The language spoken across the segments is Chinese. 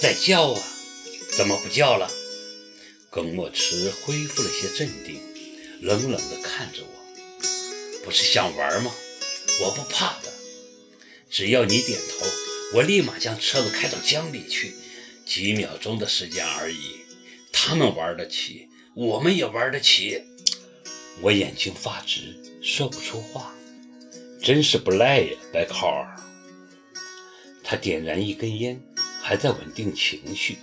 在叫啊，怎么不叫了？耿墨池恢复了些镇定，冷冷地看着我。不是想玩吗？我不怕的，只要你点头，我立马将车子开到江里去。几秒钟的时间而已，他们玩得起，我们也玩得起。我眼睛发直，说不出话。真是不赖呀，白考儿。他点燃一根烟，还在稳定情绪，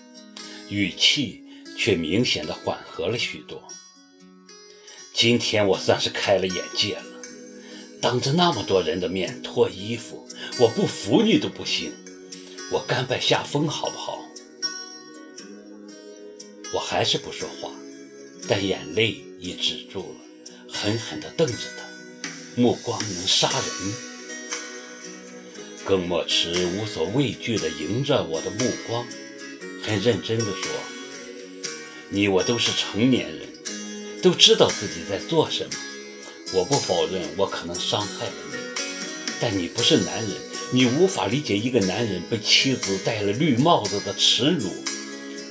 语气却明显地缓和了许多。今天我算是开了眼界了，当着那么多人的面脱衣服，我不服你都不行，我甘拜下风好不好？我还是不说话，但眼泪已止住了，狠狠地瞪着他，目光能杀人。耿墨池无所畏惧地迎着我的目光，很认真地说：“你我都是成年人，都知道自己在做什么。我不否认我可能伤害了你，但你不是男人，你无法理解一个男人被妻子戴了绿帽子的耻辱。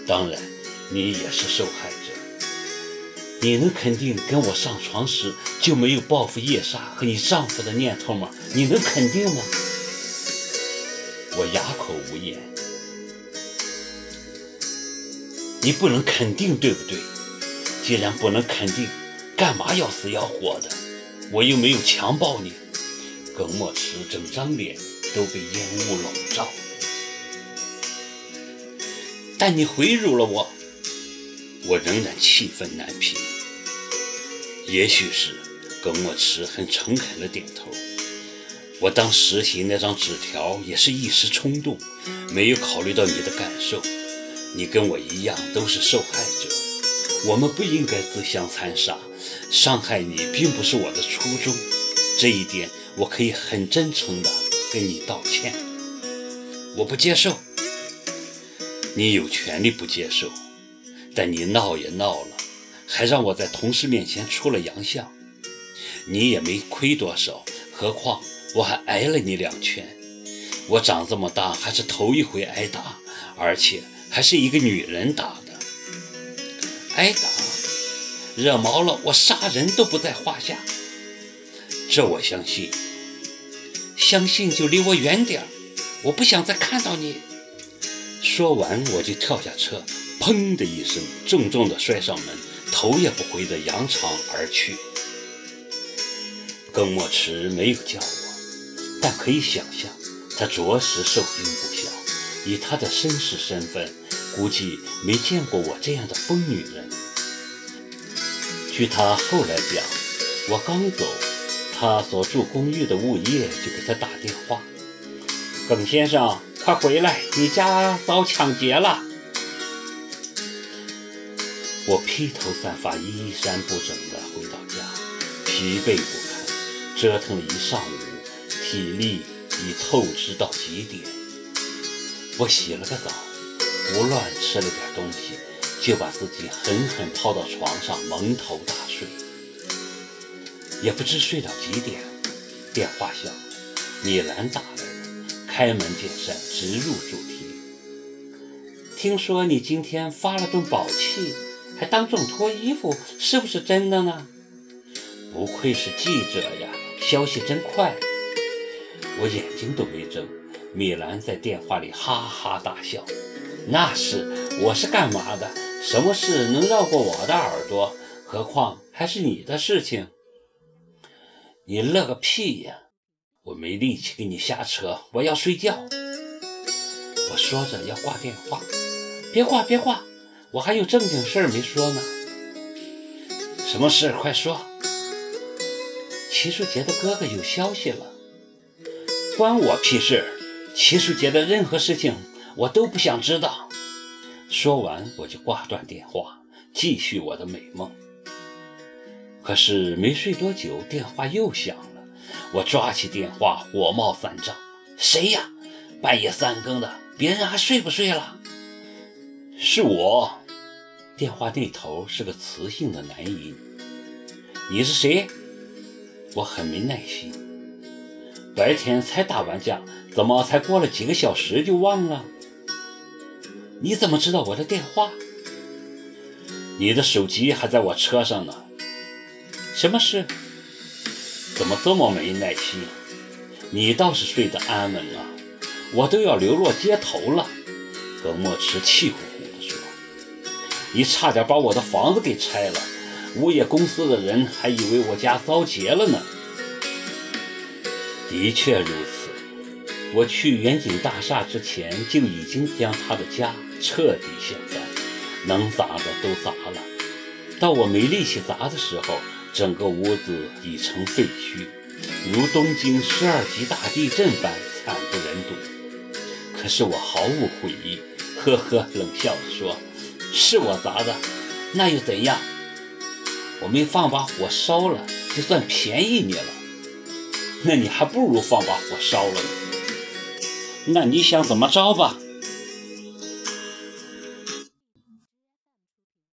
当然，你也是受害者。你能肯定跟我上床时就没有报复夜莎和你丈夫的念头吗？你能肯定吗？”我哑口无言。你不能肯定，对不对？既然不能肯定，干嘛要死要活的？我又没有强暴你。耿墨池整张脸都被烟雾笼罩。但你毁辱了我。我仍然气愤难平。也许是，耿墨池很诚恳地点头。我当时写那张纸条也是一时冲动，没有考虑到你的感受。你跟我一样都是受害者，我们不应该自相残杀。伤害你并不是我的初衷，这一点我可以很真诚地跟你道歉。我不接受。你有权利不接受，但你闹也闹了，还让我在同事面前出了洋相。你也没亏多少，何况我还挨了你2拳，我长这么大还是头一回挨打，而且还是一个女人打的。挨打，惹毛了我杀人都不在话下，这我相信。相信就离我远点，我不想再看到你。说完我就跳下车，砰的一声重重地摔上门，头也不回地扬长而去。耿墨池没有叫我，但可以想象，他着实受惊不小。以他的绅士身份，估计没见过我这样的疯女人。据他后来讲，我刚走，他所住公寓的物业就给他打电话：“耿先生，快回来，你家遭抢劫了。”我披头散发、衣衫不整地回到家，疲惫不堪，折腾了一上午。体力已透支到极点，我洗了个澡，胡乱吃了点东西，就把自己狠狠抛到床上，蒙头大睡。也不知睡到几点，电话响了，米兰打来了，开门见山，直入主题：“听说你今天发了顿宝气，还当众脱衣服，是不是真的呢？”不愧是记者呀，消息真快。我眼睛都没睁，米兰在电话里哈哈大笑：“那是，我是干嘛的？什么事能绕过我的耳朵？何况还是你的事情。”“你乐个屁呀！我没力气跟你瞎扯，我要睡觉。”我说着要挂电话。“别挂，我还有正经事没说呢。”“什么事？快说。”“齐树杰的哥哥有消息了。”“关我屁事！齐树杰的任何事情我都不想知道。”说完我就挂断电话，继续我的美梦。可是没睡多久，电话又响了。我抓起电话，火冒三丈：“谁呀？半夜3更的，别人还睡不睡了？”“是我。”电话那头是个磁性的男音。“你是谁？”我很没耐心。白天才打完架，怎么才过了几个小时就忘了？你怎么知道我的电话？你的手机还在我车上呢。什么事？怎么这么没耐心？你倒是睡得安稳了，我都要流落街头了。耿墨池气呼呼地说：“你差点把我的房子给拆了，物业公司的人还以为我家遭劫了呢。”的确如此，我去远景大厦之前就已经将他的家彻底卸载，能砸的都砸了。到我没力气砸的时候，整个屋子已成废墟，如东京12级大地震般惨不忍睹。可是我毫无悔意，呵呵冷笑着说：“是我砸的，那又怎样？我没放把火烧了，就算便宜你了。”那你还不如放把火烧了呢。那你想怎么着吧？